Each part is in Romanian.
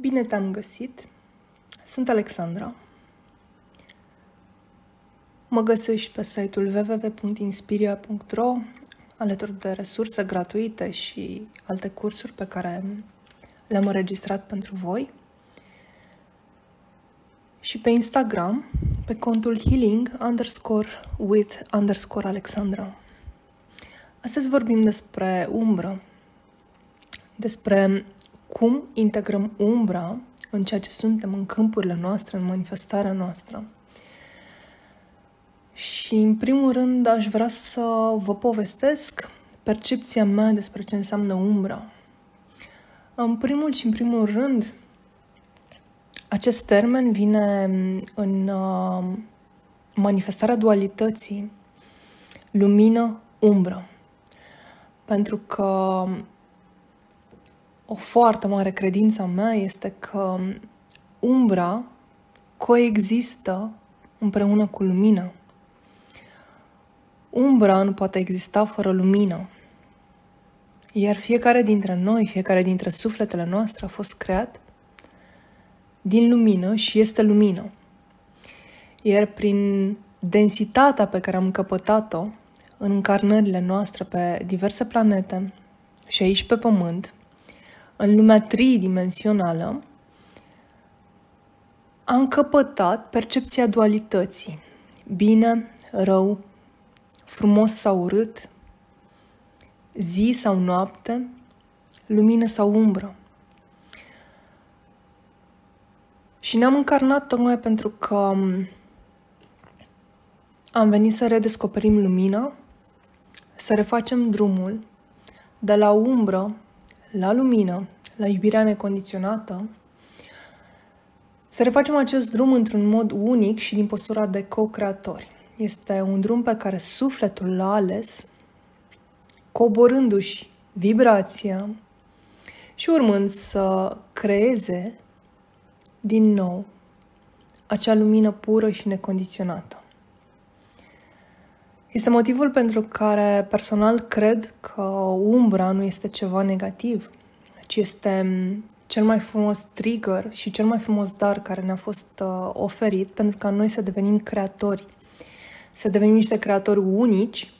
Bine te-am găsit! Sunt Alexandra. Mă găsești pe site-ul www.inspiria.ro alături de resurse gratuite și alte cursuri pe care le-am înregistrat pentru voi. Și pe Instagram, pe contul healing_with_alexandra. Astăzi vorbim despre umbră, despre cum integrăm umbra în ceea ce suntem, în câmpurile noastre, în manifestarea noastră. Și, în primul rând, aș vrea să vă povestesc percepția mea despre ce înseamnă umbra. În primul rând, acest termen vine în manifestarea dualității lumină-umbră. Pentru că o foarte mare credință a mea este că umbra coexistă împreună cu lumina. Umbra nu poate exista fără lumină. Iar fiecare dintre noi, fiecare dintre sufletele noastre a fost creat din lumină și este lumină. Iar prin densitatea pe care am căpătat-o în încarnările noastre pe diverse planete și aici pe Pământ, în lumea tridimensională, am căpătat percepția dualității. Bine, rău, frumos sau urât, zi sau noapte, lumină sau umbră. Și ne-am încarnat tocmai pentru că am venit să redescoperim lumina, să refacem drumul de la umbră la lumină, la iubirea necondiționată, să refacem acest drum într-un mod unic și din postura de co-creatori. Este un drum pe care sufletul l-a ales, coborându-și vibrația și urmând să creeze din nou acea lumină pură și necondiționată. Este motivul pentru care personal cred că umbra nu este ceva negativ, ci este cel mai frumos trigger și cel mai frumos dar care ne-a fost oferit pentru ca noi să devenim creatori, să devenim niște creatori unici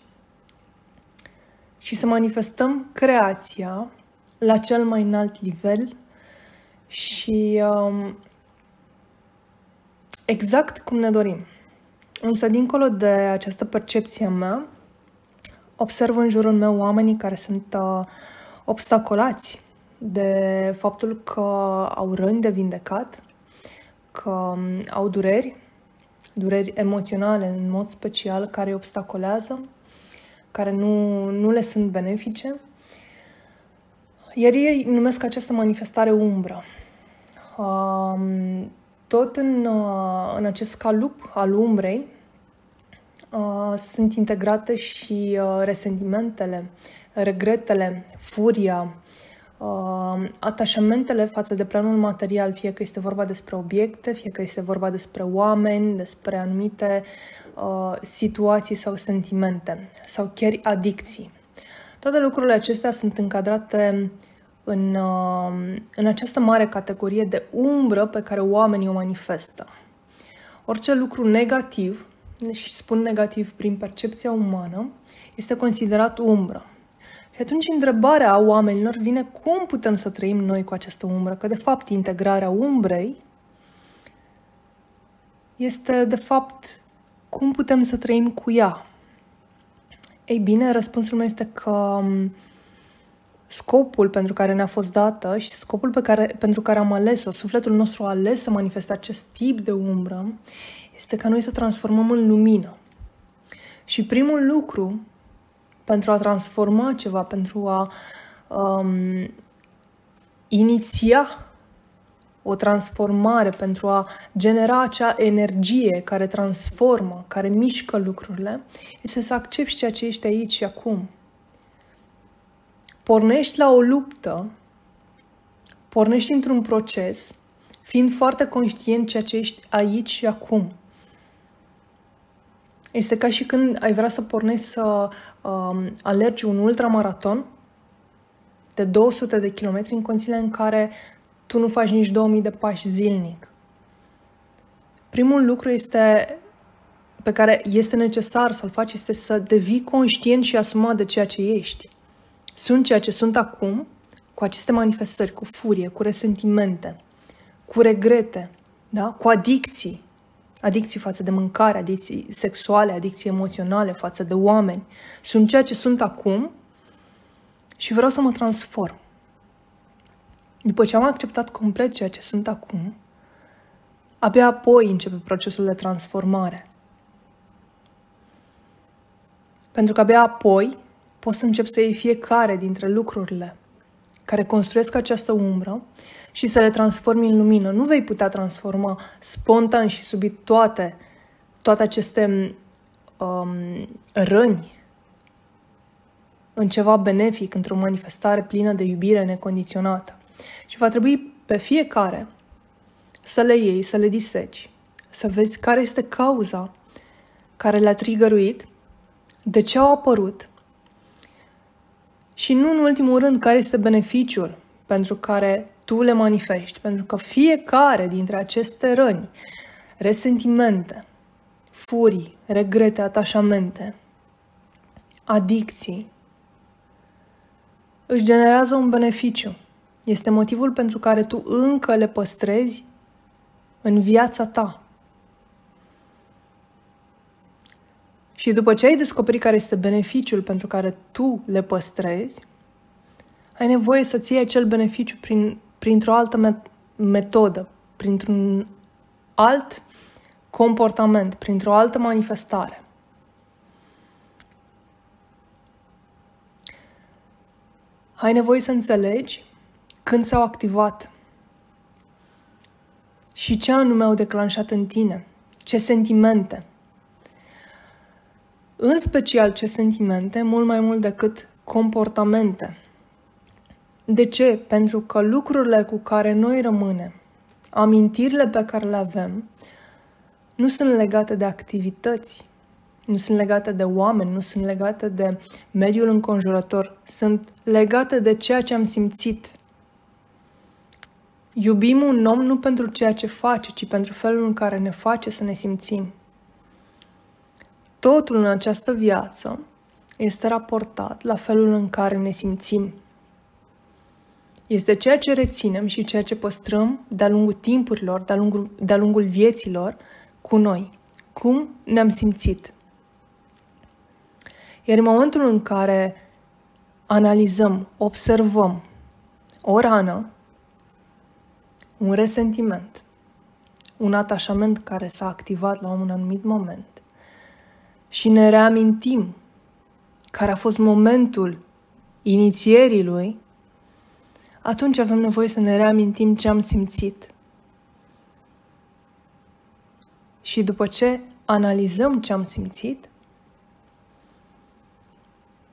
și să manifestăm creația la cel mai înalt nivel și exact cum ne dorim. Însă, dincolo de această percepție a mea, observ în jurul meu oamenii care sunt obstacolați de faptul că au răni de vindecat, că au dureri emoționale în mod special, care îi obstacolează, care nu le sunt benefice. Iar ei numesc această manifestare umbră. Tot în acest calup al umbrei sunt integrate și resentimentele, regretele, furia, atașamentele față de planul material, fie că este vorba despre obiecte, fie că este vorba despre oameni, despre anumite situații sau sentimente, sau chiar adicții. Toate lucrurile acestea sunt încadrate în această mare categorie de umbră pe care oamenii o manifestă. Orice lucru negativ, și spun negativ prin percepția umană, este considerat umbră. Și atunci întrebarea a oamenilor vine cum putem să trăim noi cu această umbră, că de fapt integrarea umbrei este de fapt cum putem să trăim cu ea. Ei bine, răspunsul meu este că scopul pentru care ne-a fost dată și scopul pentru care am ales-o, sufletul nostru a ales să manifeste acest tip de umbră, este ca noi să transformăm în lumină. Și primul lucru pentru a transforma ceva, pentru a iniția o transformare, pentru a genera acea energie care transformă, care mișcă lucrurile, este să accepti ceea ce ești aici și acum. Pornești la o luptă, pornești într-un proces, fiind foarte conștient ceea ce ești aici și acum. Este ca și când ai vrea să pornești să alergi un ultramaraton de 200 de kilometri în condițiile în care tu nu faci nici 2000 de pași zilnic. Primul lucru este pe care este necesar să-l faci este să devii conștient și asumat de ceea ce ești. Sunt ceea ce sunt acum, cu aceste manifestări, cu furie, cu resentimente, cu regrete, da? Cu adicții. Adicții față de mâncare, adicții sexuale, adicții emoționale față de oameni. Sunt ceea ce sunt acum și vreau să mă transform. După ce am acceptat complet ceea ce sunt acum, abia apoi începe procesul de transformare. Pentru că abia apoi poți să începi să iei fiecare dintre lucrurile care construiesc această umbră și să le transformi în lumină. Nu vei putea transforma spontan și subit toate aceste răni în ceva benefic, într-o manifestare plină de iubire necondiționată. Și va trebui pe fiecare să le iei, să le diseci, să vezi care este cauza care le-a trigăruit, de ce au apărut și, nu în ultimul rând, care este beneficiul pentru care tu le manifesti. Pentru că fiecare dintre aceste răni, resentimente, furii, regrete, atașamente, adicții, își generează un beneficiu. Este motivul pentru care tu încă le păstrezi în viața ta. Și după ce ai descoperit care este beneficiul pentru care tu le păstrezi, ai nevoie să-ți iei acel beneficiu printr-o altă metodă, printr-un alt comportament, printr-o altă manifestare. Ai nevoie să înțelegi când s-au activat și ce anume au declanșat în tine, ce sentimente. În special ce sentimente, mult mai mult decât comportamente. De ce? Pentru că lucrurile cu care noi rămânem, amintirile pe care le avem, nu sunt legate de activități, nu sunt legate de oameni, nu sunt legate de mediul înconjurător, sunt legate de ceea ce am simțit. Iubim un om nu pentru ceea ce face, ci pentru felul în care ne face să ne simțim. Totul în această viață este raportat la felul în care ne simțim. Este ceea ce reținem și ceea ce păstrăm de-a lungul timpurilor, de-a lungul vieților cu noi. Cum ne-am simțit. Iar în momentul în care analizăm, observăm o rană, un resentiment, un atașament care s-a activat la un anumit moment, și ne reamintim care a fost momentul inițierii lui, atunci avem nevoie să ne reamintim ce am simțit. Și după ce analizăm ce am simțit,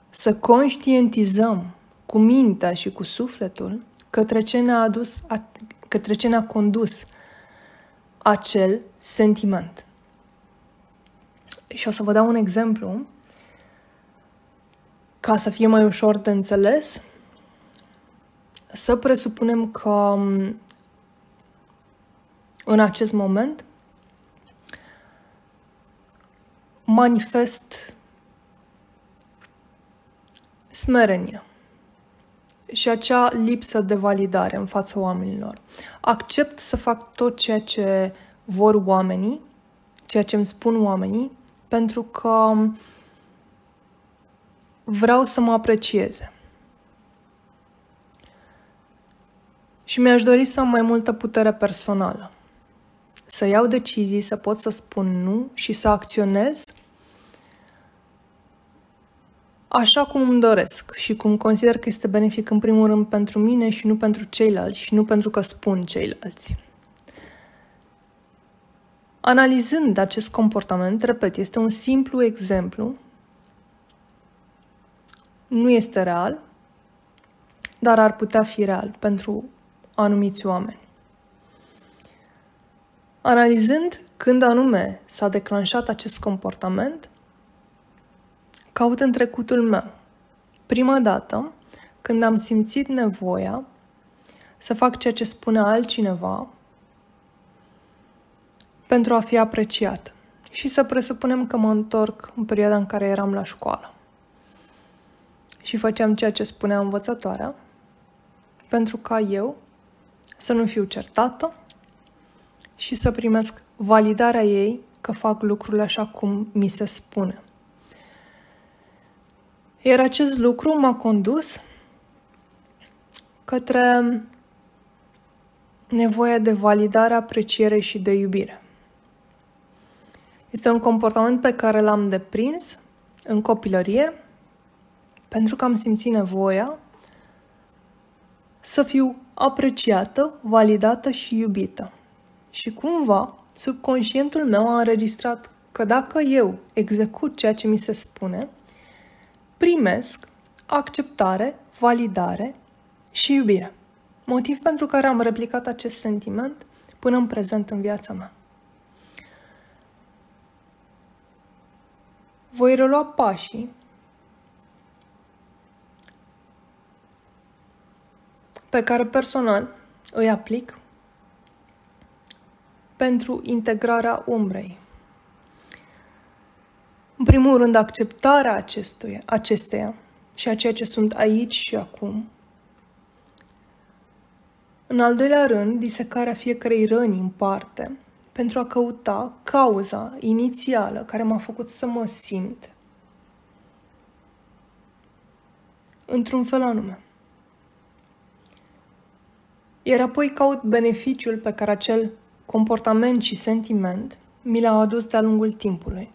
să conștientizăm cu mintea și cu sufletul către ce ne-a condus acel sentiment. Și o să vă dau un exemplu ca să fie mai ușor de înțeles. Să presupunem că în acest moment manifest smerenie și acea lipsă de validare în fața oamenilor. Accept să fac tot ceea ce vor oamenii, ceea ce îmi spun oamenii, pentru că vreau să mă aprecieze. Și mi-aș dori să am mai multă putere personală. Să iau decizii, să pot să spun nu și să acționez așa cum îmi doresc și cum consider că este benefic în primul rând pentru mine și nu pentru ceilalți și nu pentru că spun ceilalți. Analizând acest comportament, repet, este un simplu exemplu, nu este real, dar ar putea fi real pentru anumiți oameni. Analizând când anume s-a declanșat acest comportament, caut în trecutul meu. Prima dată, când am simțit nevoia să fac ceea ce spune altcineva pentru a fi apreciat. Și să presupunem că mă întorc în perioada în care eram la școală și făceam ceea ce spunea învățătoarea pentru ca eu să nu fiu certată și să primesc validarea ei că fac lucrurile așa cum mi se spune. Iar acest lucru m-a condus către nevoia de validare, apreciere și de iubire. Este un comportament pe care l-am deprins în copilărie pentru că am simțit nevoia să fiu apreciată, validată și iubită. Și cumva, subconștientul meu a înregistrat că dacă eu execut ceea ce mi se spune, primesc acceptare, validare și iubire. Motiv pentru care am replicat acest sentiment până în prezent în viața mea. Voi relua pașii pe care personal îi aplic pentru integrarea umbrei. În primul rând, acceptarea acesteia și a ceea ce sunt aici și acum. În al doilea rând, disecarea fiecărei răni în parte, pentru a căuta cauza inițială care m-a făcut să mă simt într-un fel anume. Iar apoi caut beneficiul pe care acel comportament și sentiment mi l-au adus de-a lungul timpului.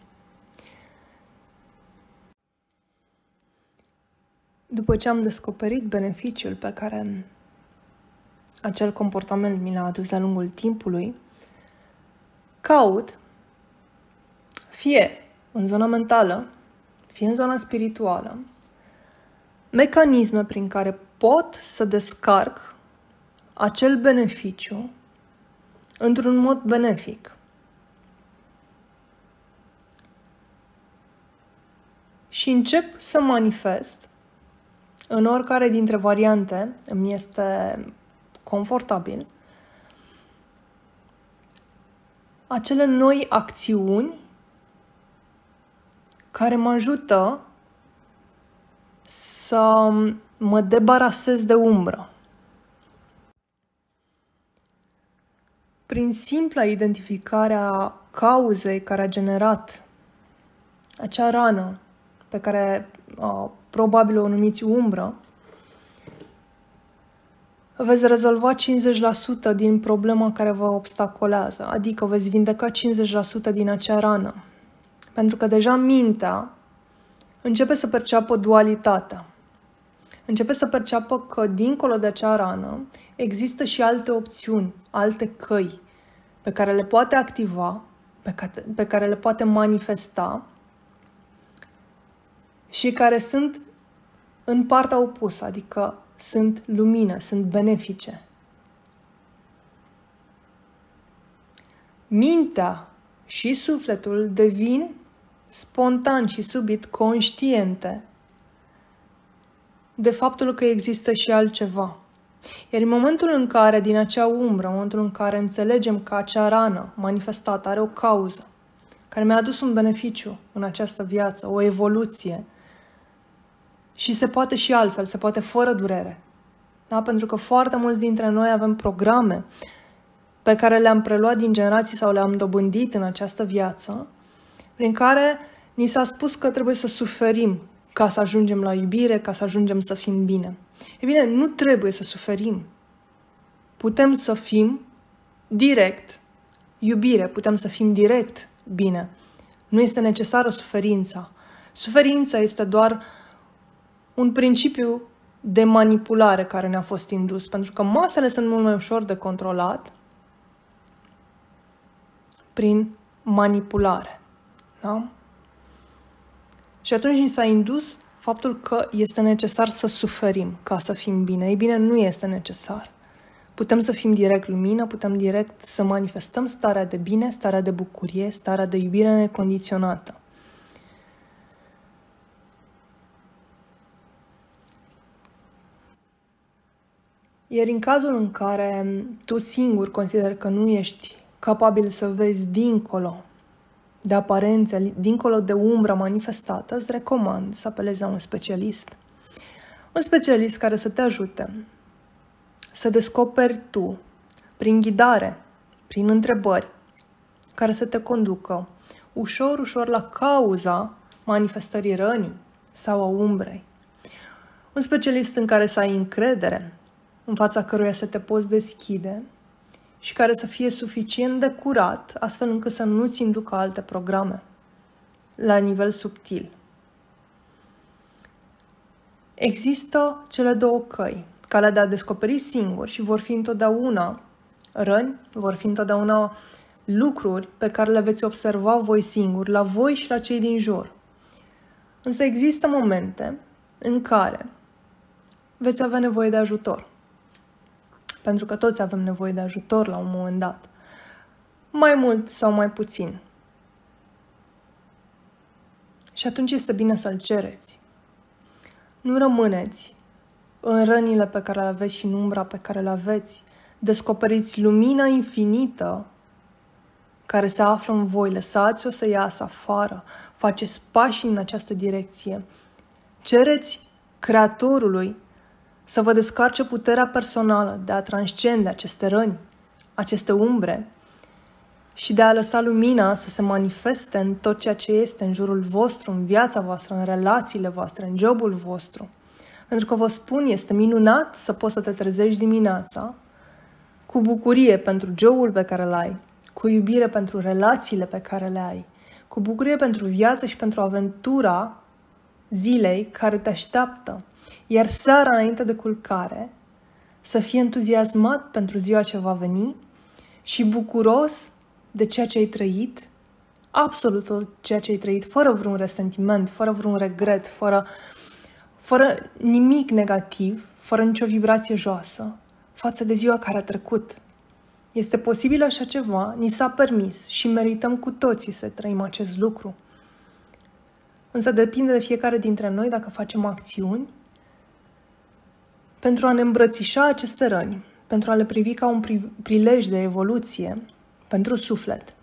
După ce am descoperit beneficiul pe care acel comportament mi l-a adus de-a lungul timpului, caut, fie în zona mentală, fie în zona spirituală, mecanisme prin care pot să descarc acel beneficiu într-un mod benefic. Și încep să manifest în oricare dintre variante îmi este confortabil acele noi acțiuni care mă ajută să mă debarasez de umbră. Prin simpla identificare a cauzei care a generat acea rană pe care probabil o numiți umbră, veți rezolva 50% din problema care vă obstacolează, adică veți vindeca 50% din acea rană. Pentru că deja mintea începe să perceapă dualitatea. Începe să perceapă că, dincolo de acea rană, există și alte opțiuni, alte căi pe care le poate activa, pe care le poate manifesta și care sunt în partea opusă, adică sunt lumină, sunt benefice. Mintea și sufletul devin spontan și subit conștiente de faptul că există și altceva. Iar în momentul în care, din acea umbră, în momentul în care înțelegem că acea rană manifestată are o cauză, care mi-a adus un beneficiu în această viață, o evoluție, și se poate și altfel, se poate fără durere. Da? Pentru că foarte mulți dintre noi avem programe pe care le-am preluat din generații sau le-am dobândit în această viață, prin care ni s-a spus că trebuie să suferim ca să ajungem la iubire, ca să ajungem să fim bine. E bine, nu trebuie să suferim. Putem să fim direct iubire, putem să fim direct bine. Nu este necesară suferința. Suferința este doar un principiu de manipulare care ne-a fost indus, pentru că masele sunt mult mai ușor de controlat prin manipulare. Da? Și atunci ni s-a indus faptul că este necesar să suferim ca să fim bine. Ei bine, nu este necesar. Putem să fim direct lumină, putem direct să manifestăm starea de bine, starea de bucurie, starea de iubire necondiționată. Iar în cazul în care tu singur consideri că nu ești capabil să vezi dincolo de aparențe, dincolo de umbra manifestată, îți recomand să apelezi la un specialist. Un specialist care să te ajute să descoperi tu, prin ghidare, prin întrebări, care să te conducă ușor, ușor la cauza manifestării rănii sau a umbrei. Un specialist în care să ai încredere, în fața căruia să te poți deschide și care să fie suficient de curat, astfel încât să nu-ți inducă alte programe la nivel subtil. Există cele două căi, calea de a descoperi singur și vor fi întotdeauna răni, vor fi întotdeauna lucruri pe care le veți observa voi singuri, la voi și la cei din jur. Însă există momente în care veți avea nevoie de ajutor. Pentru că toți avem nevoie de ajutor la un moment dat. Mai mult sau mai puțin. Și atunci este bine să-l cereți. Nu rămâneți în rănile pe care le aveți și în umbra pe care le aveți. Descoperiți lumina infinită care se află în voi. Lăsați-o să iasă afară. Faceți pași în această direcție. Cereți Creatorului să vă descarce puterea personală de a transcende aceste răni, aceste umbre și de a lăsa lumina să se manifeste în tot ceea ce este în jurul vostru, în viața voastră, în relațiile voastre, în jobul vostru. Pentru că vă spun, este minunat să poți să te trezești dimineața cu bucurie pentru jobul pe care îl ai, cu iubire pentru relațiile pe care le ai, cu bucurie pentru viață și pentru aventura zilei care te așteaptă. Iar seara, înainte de culcare, să fie entuziasmat pentru ziua ce va veni și bucuros de ceea ce ai trăit, absolut tot ceea ce ai trăit, fără vreun resentiment, fără vreun regret, fără nimic negativ, fără nicio vibrație joasă față de ziua care a trecut. Este posibil așa ceva, ni s-a permis și merităm cu toții să trăim acest lucru. Însă depinde de fiecare dintre noi dacă facem acțiuni pentru a ne îmbrățișa aceste răni, pentru a le privi ca un prilej de evoluție pentru suflet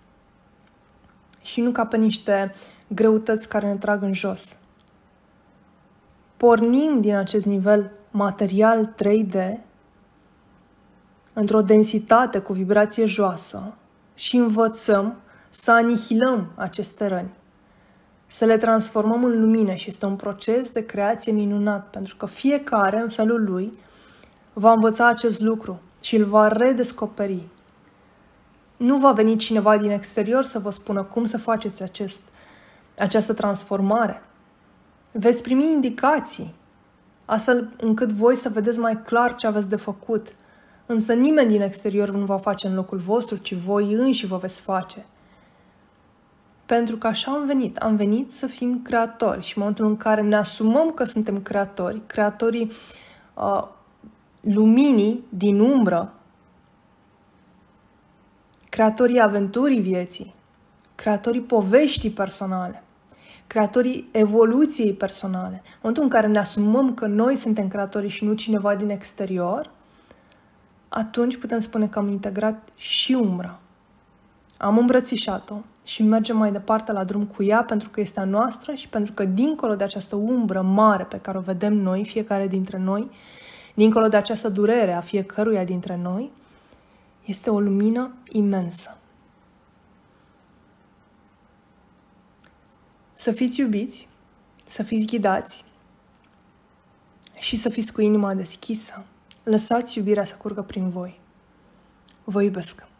și nu ca pe niște greutăți care ne trag în jos. Pornim din acest nivel material 3D într-o densitate cu vibrație joasă și învățăm să anihilăm aceste răni, să le transformăm în lumină și este un proces de creație minunat, pentru că fiecare, în felul lui, va învăța acest lucru și îl va redescoperi. Nu va veni cineva din exterior să vă spună cum să faceți această transformare. Veți primi indicații, astfel încât voi să vedeți mai clar ce aveți de făcut. Însă nimeni din exterior nu va face în locul vostru, ci voi înși vă veți face. Pentru că așa am venit. Am venit să fim creatori și în momentul în care ne asumăm că suntem creatori, creatorii luminii din umbră, creatorii aventurii vieții, creatorii poveștii personale, creatorii evoluției personale. În momentul în care ne asumăm că noi suntem creatorii și nu cineva din exterior, atunci putem spune că am integrat și umbra. Am îmbrățișat-o și mergem mai departe la drum cu ea pentru că este a noastră și pentru că dincolo de această umbră mare pe care o vedem noi, fiecare dintre noi, dincolo de această durere a fiecăruia dintre noi, este o lumină imensă. Să fiți iubiți, să fiți ghidați și să fiți cu inima deschisă. Lăsați iubirea să curgă prin voi. Vă iubesc!